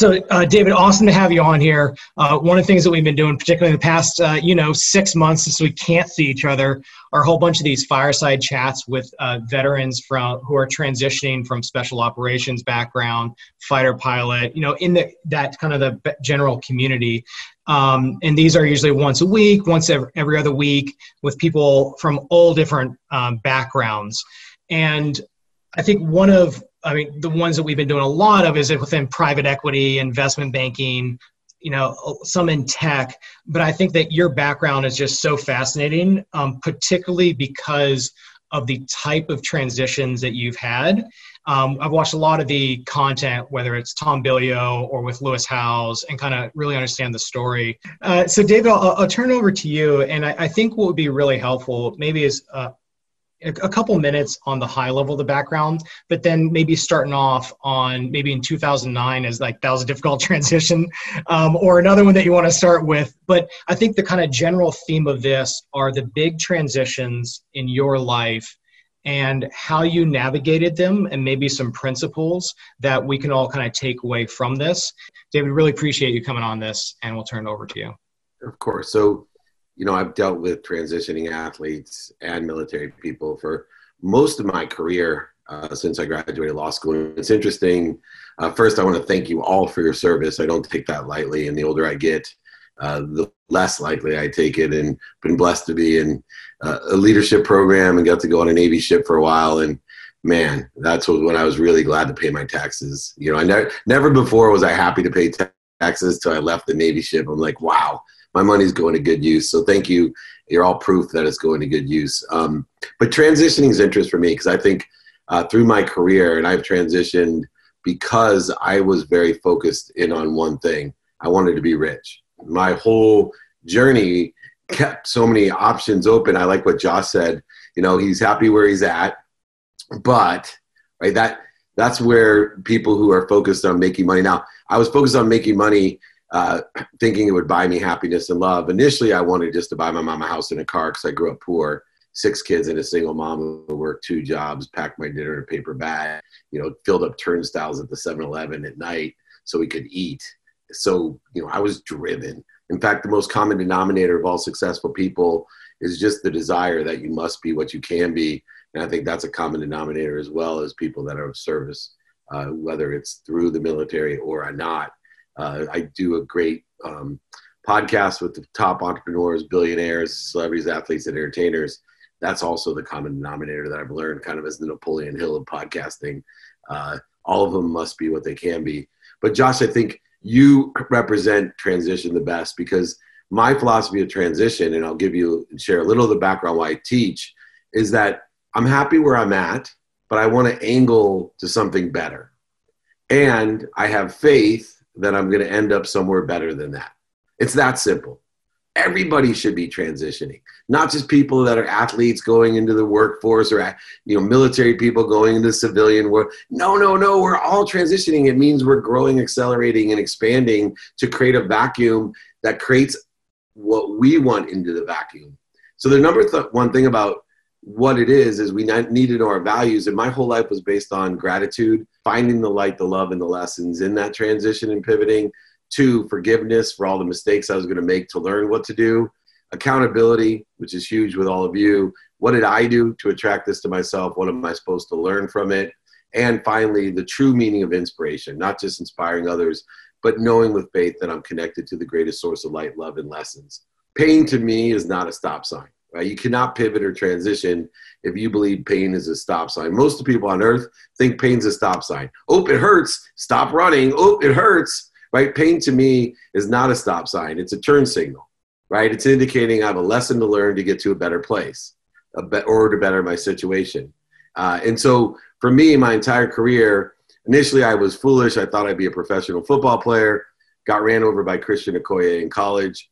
So David, awesome to have you on here. One of the things that we've been doing, particularly in the past, 6 months since we can't see each other, are a whole bunch of these fireside chats with veterans who are transitioning from special operations background, fighter pilot, in that kind of the general community. And these are usually once a week, once every other week, with people from all different backgrounds. And I think the ones that we've been doing a lot of is within private equity, investment banking, some in tech. But I think that your background is just so fascinating, particularly because of the type of transitions that you've had. I've watched a lot of the content, whether it's Tom Bilyeu or with Lewis Howes, and kind of really understand the story. So David, I'll turn it over to you. And I think what would be really helpful maybe is a couple minutes on the high level of the background, but then maybe starting off on maybe in 2009 as like that was a difficult transition, or another one that you want to start with. But I think the kind of general theme of this are the big transitions in your life and how you navigated them, and maybe some principles that we can all kind of take away from this. David, really appreciate you coming on this, and we'll turn it over to you. Of course. So, I've dealt with transitioning athletes and military people for most of my career since I graduated law school. And it's interesting. First, I want to thank you all for your service. I don't take that lightly. And the older I get, the less likely I take it. And been blessed to be in a leadership program and got to go on a Navy ship for a while. And man, that's when I was really glad to pay my taxes. I never before was I happy to pay taxes till I left the Navy ship. I'm like, wow. My money's going to good use. So thank you. You're all proof that it's going to good use. But transitioning is interesting for me because I think through my career, and I've transitioned because I was very focused in on one thing. I wanted to be rich. My whole journey kept so many options open. I like what Josh said. He's happy where he's at. But right, that's where people who are focused on making money. Now, I was focused on making money thinking it would buy me happiness and love. Initially, I wanted just to buy my mom a house and a car because I grew up poor, 6 kids and a single mom who worked 2 jobs, packed my dinner in a paper bag, filled up turnstiles at the 7-Eleven at night so we could eat. So, I was driven. In fact, the most common denominator of all successful people is just the desire that you must be what you can be. And I think that's a common denominator as well as people that are of service, whether it's through the military or not. I do a great podcast with the top entrepreneurs, billionaires, celebrities, athletes, and entertainers. That's also the common denominator that I've learned kind of as the Napoleon Hill of podcasting. All of them must be what they can be. But Josh, I think you represent transition the best because my philosophy of transition, and I'll give you and share a little of the background why I teach, is that I'm happy where I'm at, but I want to angle to something better. And I have faith that I'm going to end up somewhere better than that. It's that simple. Everybody should be transitioning, not just people that are athletes going into the workforce or military people going into the civilian world. No, we're all transitioning. It means we're growing, accelerating, and expanding to create a vacuum that creates what we want into the vacuum. So the one thing about what it is we need to know our values. And my whole life was based on gratitude, finding the light, the love, and the lessons in that transition and pivoting. 2, forgiveness for all the mistakes I was going to make to learn what to do. Accountability, which is huge with all of you. What did I do to attract this to myself? What am I supposed to learn from it? And finally, the true meaning of inspiration, not just inspiring others, but knowing with faith that I'm connected to the greatest source of light, love, and lessons. Pain to me is not a stop sign. Right? You cannot pivot or transition if you believe pain is a stop sign. Most of the people on earth think pain's a stop sign. Oh, it hurts. Stop running. Oh, it hurts. Right? Pain to me is not a stop sign. It's a turn signal. Right? It's indicating I have a lesson to learn to get to a better place or to better my situation. And so for me, my entire career, initially I was foolish. I thought I'd be a professional football player. Got ran over by Christian Okoye in college.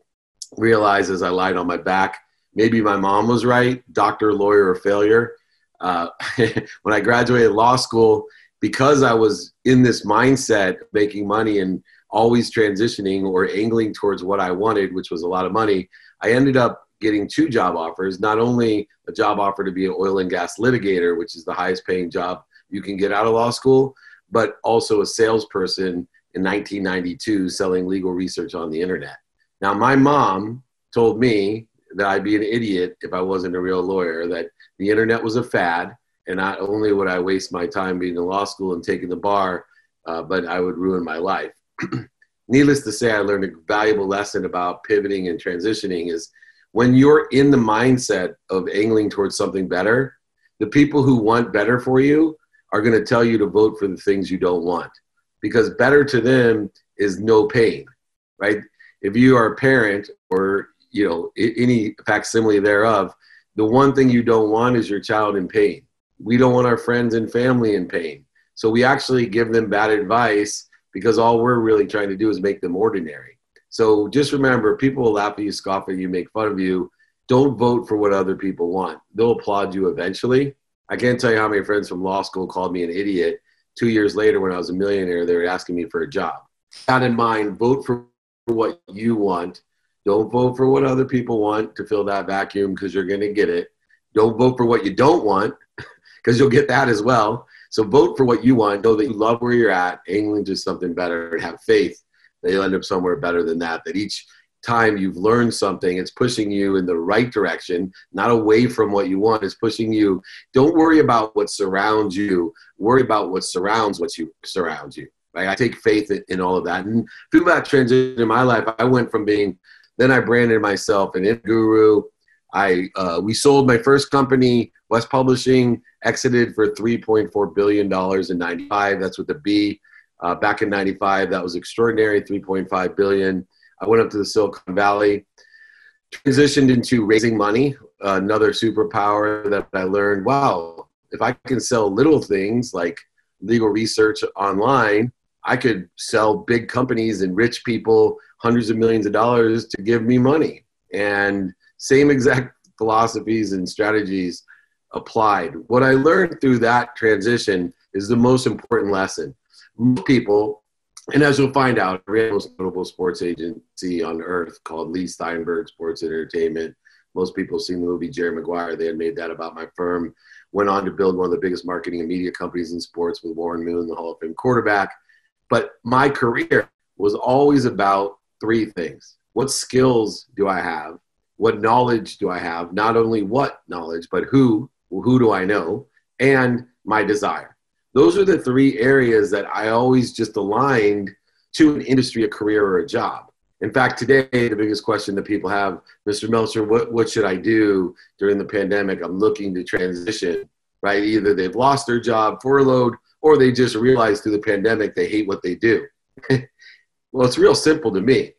Realized as I lied on my back, maybe my mom was right, doctor, lawyer, or failure. When I graduated law school, because I was in this mindset of making money and always transitioning or angling towards what I wanted, which was a lot of money, I ended up getting 2 job offers, not only a job offer to be an oil and gas litigator, which is the highest paying job you can get out of law school, but also a salesperson in 1992 selling legal research on the internet. Now, my mom told me that I'd be an idiot if I wasn't a real lawyer, that the internet was a fad, and not only would I waste my time being in law school and taking the bar, but I would ruin my life. Needless to say, I learned a valuable lesson about pivoting and transitioning is when you're in the mindset of angling towards something better, the people who want better for you are going to tell you to vote for the things you don't want, because better to them is no pain, right? If you are a parent or, you know, any facsimile thereof, the one thing you don't want is your child in pain. We don't want our friends and family in pain. So we actually give them bad advice because all we're really trying to do is make them ordinary. So just remember, people will laugh at you, scoff at you, make fun of you. Don't vote for what other people want. They'll applaud you eventually. I can't tell you how many friends from law school called me an idiot. 2 years later, when I was a millionaire, they were asking me for a job. That in mind, vote for what you want. Don't vote for what other people want to fill that vacuum, because you're going to get it. Don't vote for what you don't want, because you'll get that as well. So vote for what you want. Know that you love where you're at, angling to something better, and have faith that you'll end up somewhere better than that. That each time you've learned something, it's pushing you in the right direction, not away from what you want. It's pushing you. Don't worry about what surrounds you. Worry about what surrounds what you surrounds you. Right? I take faith in all of that. And through that transition in my life, I went from being, then I branded myself an internet guru. We sold my first company, West Publishing, exited for $3.4 billion in 95. That's with the B. Back in 95, that was extraordinary, $3.5 billion. I went up to the Silicon Valley, transitioned into raising money, another superpower that I learned, wow, if I can sell little things like legal research online, I could sell big companies and rich people hundreds of millions of dollars to give me money. And same exact philosophies and strategies applied. What I learned through that transition is the most important lesson. Most people, and as you'll find out, every most notable sports agency on earth called Lee Steinberg Sports Entertainment. Most people have seen the movie Jerry Maguire. They had made that about my firm. Went on to build one of the biggest marketing and media companies in sports with Warren Moon, the Hall of Fame quarterback. But my career was always about three things. What skills do I have? What knowledge do I have? Not only what knowledge, but who do I know? And my desire. Those are the three areas that I always just aligned to an industry, a career, or a job. In fact, today, the biggest question that people have, Mr. Meltzer, what should I do during the pandemic? I'm looking to transition, right? Either they've lost their job, furloughed, or they just realized through the pandemic they hate what they do. Well, it's real simple to me.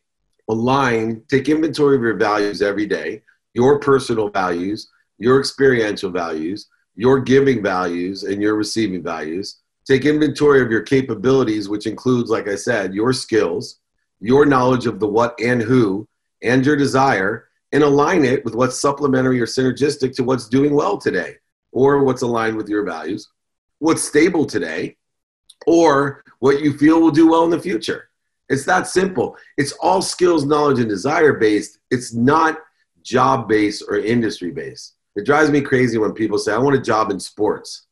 Align, take inventory of your values every day, your personal values, your experiential values, your giving values, and your receiving values. Take inventory of your capabilities, which includes, like I said, your skills, your knowledge of the what and who, and your desire, and align it with what's supplementary or synergistic to what's doing well today, or what's aligned with your values, what's stable today, or what you feel will do well in the future. It's that simple. It's all skills, knowledge, and desire based. It's not job based or industry based. It drives me crazy when people say, I want a job in sports.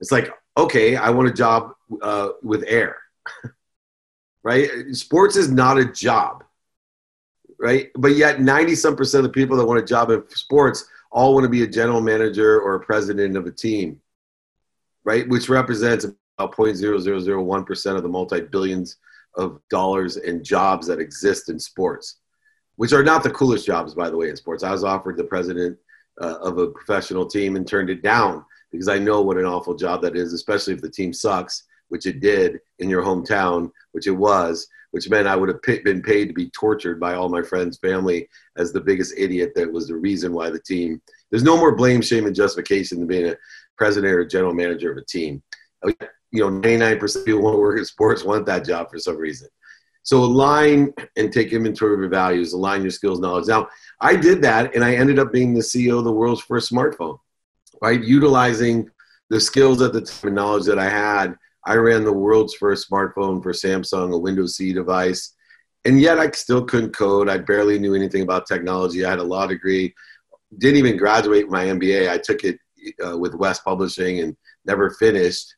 It's like, okay, I want a job with air, right? Sports is not a job, right? But yet 90-some% of the people that want a job in sports all want to be a general manager or a president of a team, right? Which represents about 0.0001% of the multi-billions of dollars and jobs that exist in sports, which are not the coolest jobs, by the way, in sports. I was offered the president of a professional team and turned it down because I know what an awful job that is, especially if the team sucks, which it did in your hometown, which it was, which meant I would have been paid to be tortured by all my friends, family, as the biggest idiot that was the reason why the team. There's no more blame, shame, and justification than being a president or general manager of a team. You know, 99% of people who want to work in sports want that job for some reason. So align and take inventory of your values, align your skills, knowledge. Now, I did that, and I ended up being the CEO of the world's first smartphone, right? Utilizing the skills at the time and knowledge that I had, I ran the world's first smartphone for Samsung, a Windows CE device, and yet I still couldn't code. I barely knew anything about technology. I had a law degree, didn't even graduate my MBA. I took it with West Publishing and never finished.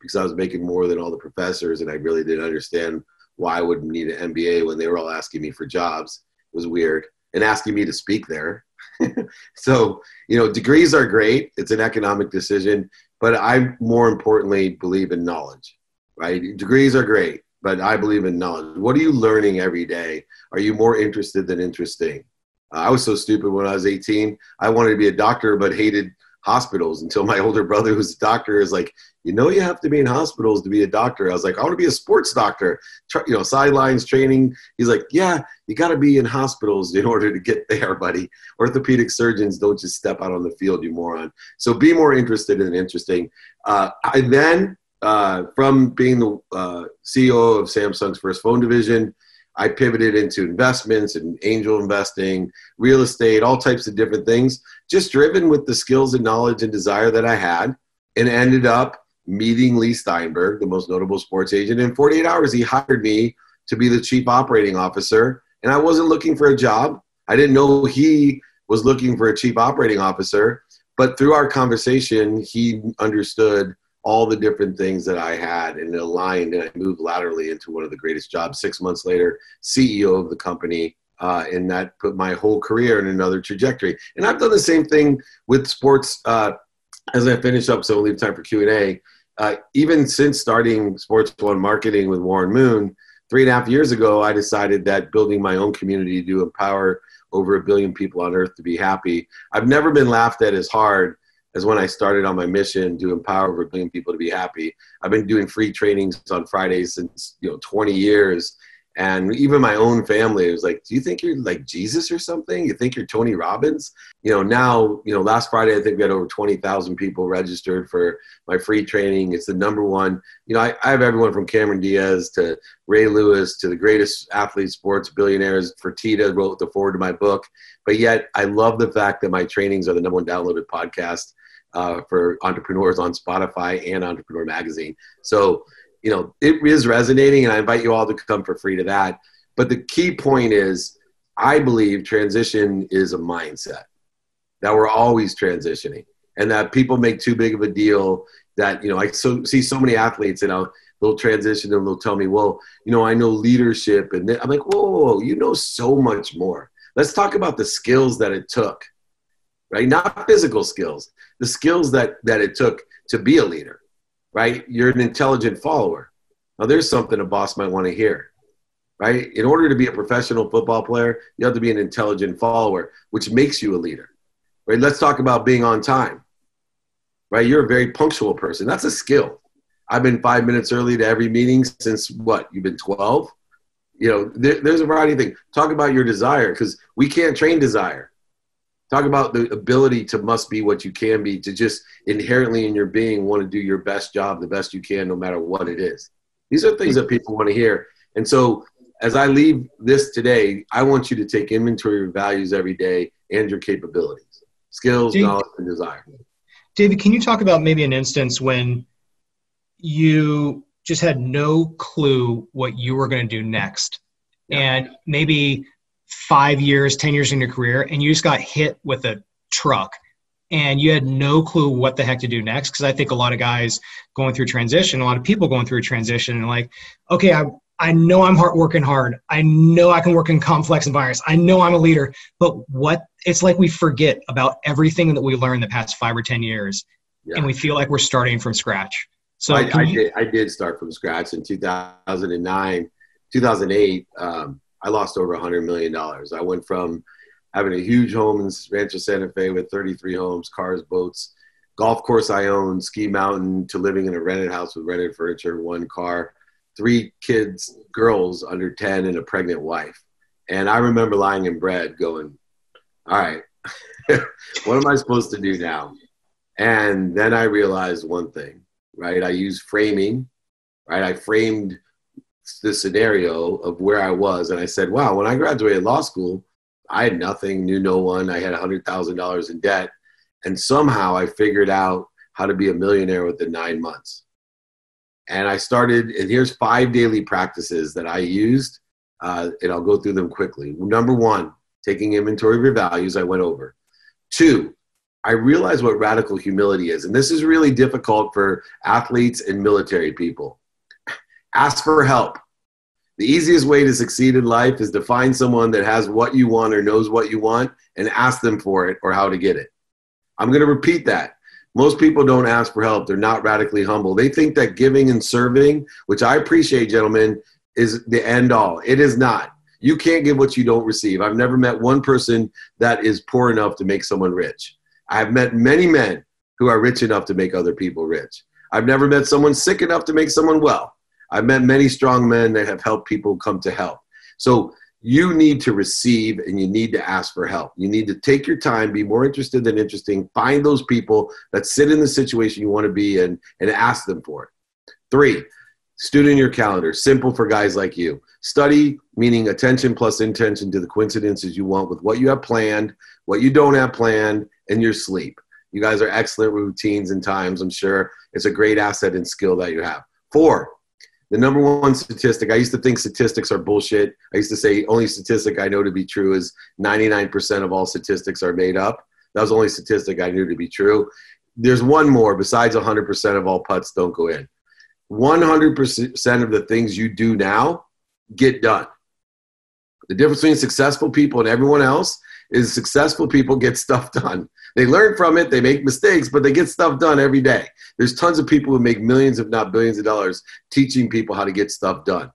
because I was making more than all the professors, and I really didn't understand why I would need an MBA when they were all asking me for jobs. It was weird, and asking me to speak there. So, you know, degrees are great. It's an economic decision, but I more importantly believe in knowledge, right? Degrees are great, but I believe in knowledge. What are you learning every day? Are you more interested than interesting? I was so stupid when I was 18. I wanted to be a doctor, but hated hospitals until my older brother, who's a doctor, is like, you know, you have to be in hospitals to be a doctor. I was like, I want to be a sports doctor, you know, sidelines training. He's like, yeah, you got to be in hospitals in order to get there, buddy. Orthopedic surgeons don't just step out on the field, you moron. So be more interested and interesting. And then from being the CEO of Samsung's first phone division, I pivoted into investments and angel investing, real estate, all types of different things, just driven with the skills and knowledge and desire that I had, and ended up meeting Lee Steinberg, the most notable sports agent. In 48 hours, he hired me to be the chief operating officer, and I wasn't looking for a job. I didn't know he was looking for a chief operating officer, but through our conversation, he understood all the different things that I had, and it aligned, and I moved laterally into one of the greatest jobs. 6 months later, CEO of the company, and that put my whole career in another trajectory. And I've done the same thing with sports as I finish up, so we'll leave time for Q&A. Even since starting Sports 1 Marketing with Warren Moon 3.5 years ago, I decided that building my own community to empower over 1 billion people on earth to be happy. I've never been laughed at as hard as when I started on my mission to empower over 1 billion people to be happy. I've been doing free trainings on Fridays since, you know, 20 years. And even my own family was like, do you think you're like Jesus or something? You think you're Tony Robbins? You know, now, you know, last Friday, I think we had over 20,000 people registered for my free training. It's the #1. You know, I have everyone from Cameron Diaz to Ray Lewis to the greatest athletes, sports billionaires. Fertitta wrote the foreword to my book. But yet I love the fact that my trainings are the #1 downloaded podcast for entrepreneurs on Spotify and Entrepreneur Magazine. So, you know, it is resonating, and I invite you all to come for free to that. But the key point is, I believe transition is a mindset, that we're always transitioning, and that people make too big of a deal that, you know, I see so many athletes, and they'll transition and they'll tell me, well, you know, I know leadership. And I'm like, whoa, you know so much more. Let's talk about the skills that it took, right? Not physical skills, the skills that it took to be a leader, right? You're an intelligent follower. Now, there's something a boss might want to hear, right? In order to be a professional football player, you have to be an intelligent follower, which makes you a leader, right? Let's talk about being on time, right? You're a very punctual person. That's a skill. I've been 5 minutes early to every meeting since what? You've been 12? You know, there's a variety of things. Talk about your desire, because we can't train desire. Talk about the ability to must be what you can be, to just inherently in your being want to do your best job the best you can, no matter what it is. These are things that people want to hear. And so as I leave this today, I want you to take inventory of values every day and your capabilities, skills, knowledge, and desire. David, can you talk about maybe an instance when you just had no clue what you were going to do next? Yeah. And maybe 5 years, 10 years in your career, and you just got hit with a truck and you had no clue what the heck to do next? Because I think a lot of guys going through transition, a lot of people going through a transition, and like, okay, I know I'm working hard. I know I can work in complex environments. I know I'm a leader, but what? It's like we forget about everything that we learned the past 5 or 10 years, yeah, and we feel like we're starting from scratch. So I did start from scratch in 2009, 2008. I lost over $100 million. I went from having a huge home in Rancho Santa Fe with 33 homes, cars, boats, golf course I owned, ski mountain, to living in a rented house with rented furniture, one car, 3 kids, girls under 10, and a pregnant wife. And I remember lying in bed going, all right, what am I supposed to do now? And then I realized one thing, right? I used framing, right? I framed the scenario of where I was. And I said, wow, when I graduated law school, I had nothing, knew no one. I had $100,000 in debt. And somehow I figured out how to be a millionaire within 9 months. And I started, and here's 5 daily practices that I used, and I'll go through them quickly. #1, taking inventory of your values. I went over. 2, I realize what radical humility is. And this is really difficult for athletes and military people. Ask for help. The easiest way to succeed in life is to find someone that has what you want or knows what you want and ask them for it or how to get it. I'm going to repeat that. Most people don't ask for help. They're not radically humble. They think that giving and serving, which I appreciate, gentlemen, is the end all. It is not. You can't give what you don't receive. I've never met one person that is poor enough to make someone rich. I've met many men who are rich enough to make other people rich. I've never met someone sick enough to make someone well. I've met many strong men that have helped people come to help. So you need to receive and you need to ask for help. You need to take your time, be more interested than interesting, find those people that sit in the situation you want to be in and ask them for it. 3, student in your calendar, simple for guys like you. Study, meaning attention plus intention to the coincidences you want with what you have planned, what you don't have planned, and your sleep. You guys are excellent routines and times, I'm sure. It's a great asset and skill that you have. 4, the number one statistic, I used to think statistics are bullshit. I used to say only statistic I know to be true is 99% of all statistics are made up. That was the only statistic I knew to be true. There's one more besides 100% of all putts don't go in. 100% of the things you do now get done. The difference between successful people and everyone else is successful people get stuff done. They learn from it, they make mistakes, but they get stuff done every day. There's tons of people who make millions, if not billions of dollars, teaching people how to get stuff done.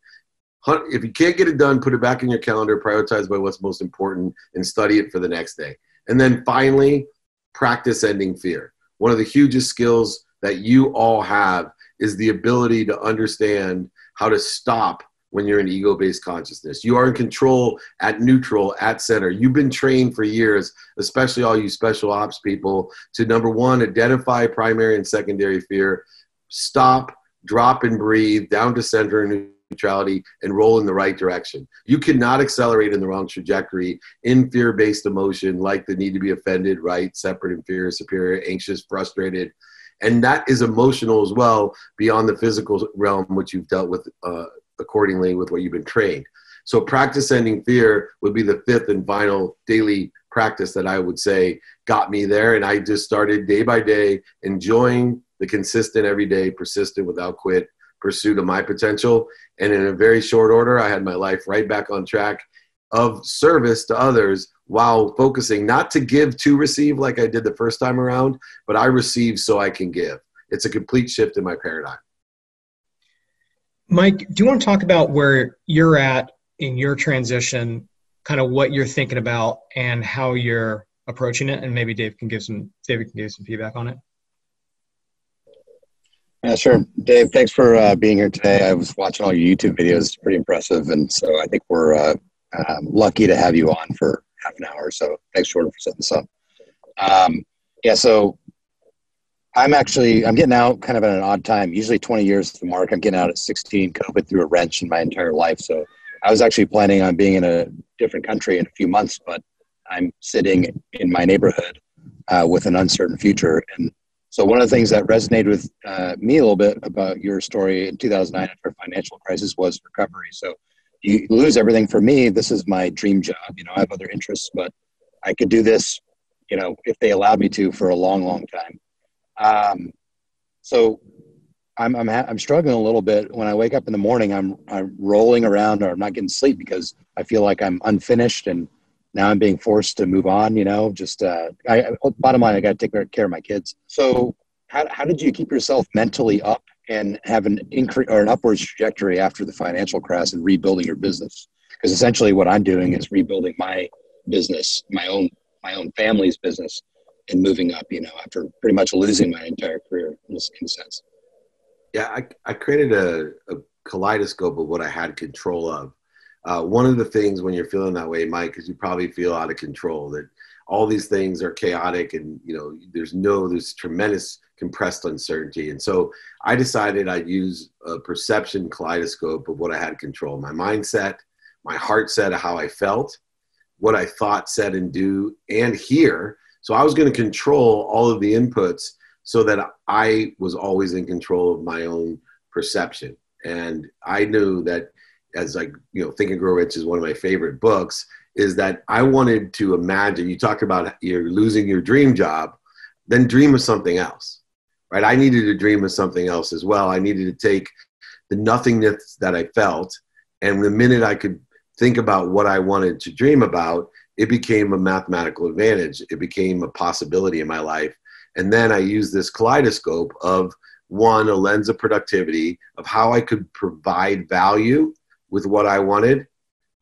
If you can't get it done, put it back in your calendar, prioritize by what's most important, and study it for the next day. And then finally, practice ending fear. One of the hugest skills that you all have is the ability to understand how to stop when you're in ego-based consciousness. You are in control at neutral, at center. You've been trained for years, especially all you special ops people, to 1, identify primary and secondary fear, stop, drop and breathe, down to center and neutrality, and roll in the right direction. You cannot accelerate in the wrong trajectory in fear-based emotion like the need to be offended, right, separate, inferior, superior, anxious, frustrated. And that is emotional as well beyond the physical realm, which you've dealt with accordingly with what you've been trained. So practice ending fear would be the 5th and final daily practice that I would say got me there. And I just started day by day enjoying the consistent, everyday, persistent, without quit pursuit of my potential. And in a very short order, I had my life right back on track of service to others while focusing not to give to receive like I did the first time around, but I receive so I can give. It's a complete shift in my paradigm. Mike, do you want to talk about where you're at in your transition, kind of what you're thinking about and how you're approaching it? And maybe David can give some feedback on it. Yeah, sure. Dave, thanks for being here today. I was watching all your YouTube videos. It's pretty impressive. And so I think we're lucky to have you on for half an hour or so. Thanks, Jordan, for setting this up. So I'm getting out kind of at an odd time, usually 20 years to the mark. I'm getting out at 16. COVID threw a wrench in my entire life. So I was actually planning on being in a different country in a few months, but I'm sitting in my neighborhood with an uncertain future. And so one of the things that resonated with me a little bit about your story in 2009 after a financial crisis was recovery. So you lose everything. For me, this is my dream job. You know, I have other interests, but I could do this, you know, if they allowed me to, for a long, long time. So I'm struggling a little bit. When I wake up in the morning, I'm rolling around, or I'm not getting sleep because I feel like I'm unfinished, and now I'm being forced to move on, you know, bottom line, I got to take care of my kids. So how did you keep yourself mentally up and have an increase or an upwards trajectory after the financial crash and rebuilding your business? Because essentially what I'm doing is rebuilding my business, my own family's business, and moving up, you know, after pretty much losing my entire career in a sense. Yeah, I created a kaleidoscope of what I had control of. One of the things when you're feeling that way, Mike, is you probably feel out of control, that all these things are chaotic and, you know, there's tremendous compressed uncertainty. And so I decided I'd use a perception kaleidoscope of what I had control, my mindset, my heart said how I felt, what I thought, said, and do, and hear. So I was going to control all of the inputs so that I was always in control of my own perception. And I knew that, as I, you know, Think and Grow Rich is one of my favorite books, is that I wanted to imagine, you talk about you're losing your dream job. then dream of something else, right? I needed to dream of something else as well. I needed to take the nothingness that I felt, and the minute I could think about what I wanted to dream about, it became a mathematical advantage. It became a possibility in my life. And then I used this kaleidoscope of, one, a lens of productivity, of how I could provide value with what I wanted.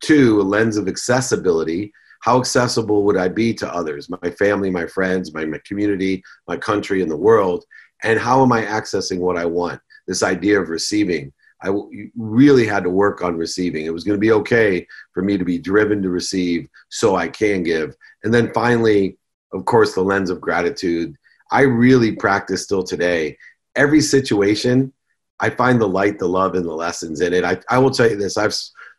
Two, a lens of accessibility. How accessible would I be to others, my family, my friends, my community, my country, and the world? And how am I accessing what I want? This idea of receiving. I really had to work on receiving. It was going to be okay for me to be driven to receive so I can give. And then finally, of course, the lens of gratitude. I really practice still today. Every situation, I find the light, the love, and the lessons in it. I will tell you this. I've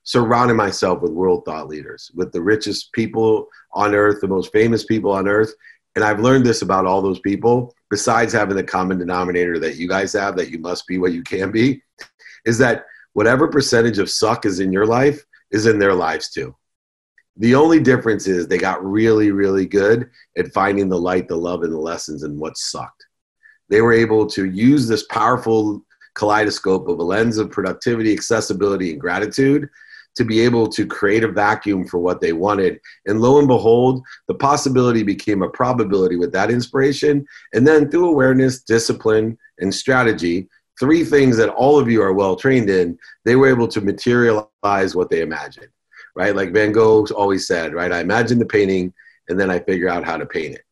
surrounded myself with world thought leaders, with the richest people on earth, the most famous people on earth. And I've learned this about all those people, besides having the common denominator that you guys have, that you must be what you can be, is that whatever percentage of suck is in your life is in their lives too. The only difference is they got really, really good at finding the light, the love, and the lessons in what sucked. They were able to use this powerful kaleidoscope of a lens of productivity, accessibility, and gratitude to be able to create a vacuum for what they wanted. And lo and behold, the possibility became a probability with that inspiration. And then through awareness, discipline, and strategy, three things that all of you are well trained in, they were able to materialize what they imagined, right? Like Van Gogh always said, right? I imagine the painting and then I figure out how to paint it.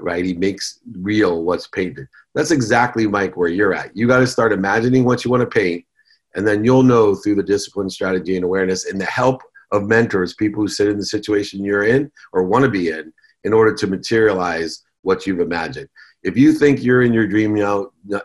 Right? He makes real what's painted. That's exactly, Mike, where you're at. You got to start imagining what you want to paint, and then you'll know through the discipline, strategy, and awareness, and the help of mentors, people who sit in the situation you're in or want to be in order to materialize what you've imagined. If you think you're in your dream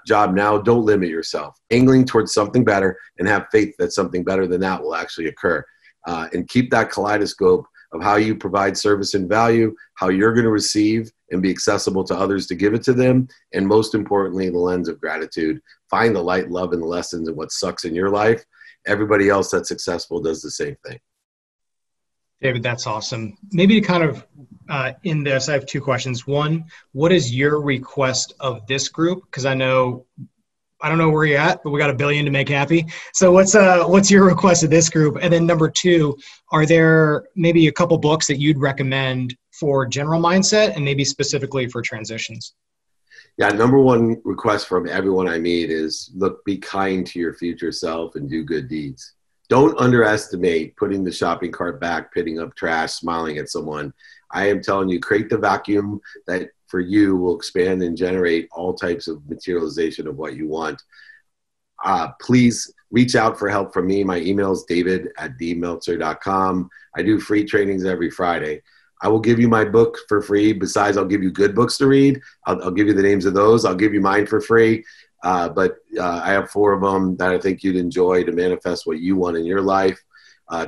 job now, don't limit yourself. Angling towards something better, and have faith that something better than that will actually occur. And keep that kaleidoscope of how you provide service and value, how you're going to receive and be accessible to others to give it to them, and most importantly, the lens of gratitude. Find the light, love, and the lessons in what sucks in your life. Everybody else that's successful does the same thing. David, that's awesome. Maybe to kind of end this, I have two questions. One, what is your request of this group? Because I don't know where you're at, but we got $1 billion to make happy. So what's your request of this group? And then number two, are there maybe a couple books that you'd recommend for general mindset and maybe specifically for transitions? Yeah, number one request from everyone I meet is, look, be kind to your future self and do good deeds. Don't underestimate putting the shopping cart back, picking up trash, smiling at someone. I am telling you, create the vacuum that for you will expand and generate all types of materialization of what you want. Please reach out for help from me. My email is david@dmeltzer.com. I do free trainings every Friday. I will give you my book for free. Besides, I'll give you good books to read. I'll give you the names of those. I'll give you mine for free. But I have 4 of them that I think you'd enjoy to manifest what you want in your life.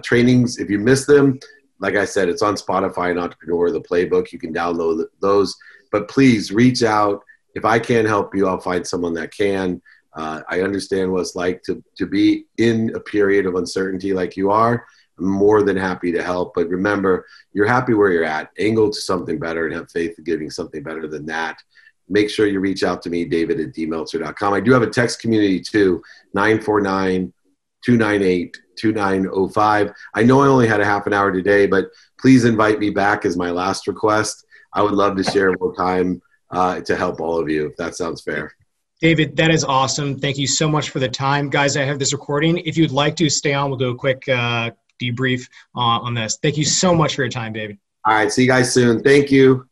Trainings, if you miss them, like I said, it's on Spotify and Entrepreneur, the playbook. You can download those. But please reach out. If I can't help you, I'll find someone that can. I understand what it's like to be in a period of uncertainty like you are. I'm more than happy to help. But remember, you're happy where you're at. Angle to something better and have faith in giving something better than that. Make sure you reach out to me, david@dmeltzer.com. I do have a text community too, 949-298-2905. I know I only had a half an hour today, but please invite me back as my last request. I would love to share more time to help all of you, if that sounds fair. David, that is awesome. Thank you so much for the time. Guys, I have this recording. If you'd like to stay on, we'll do a quick debrief on this. Thank you so much for your time, David. All right, see you guys soon. Thank you.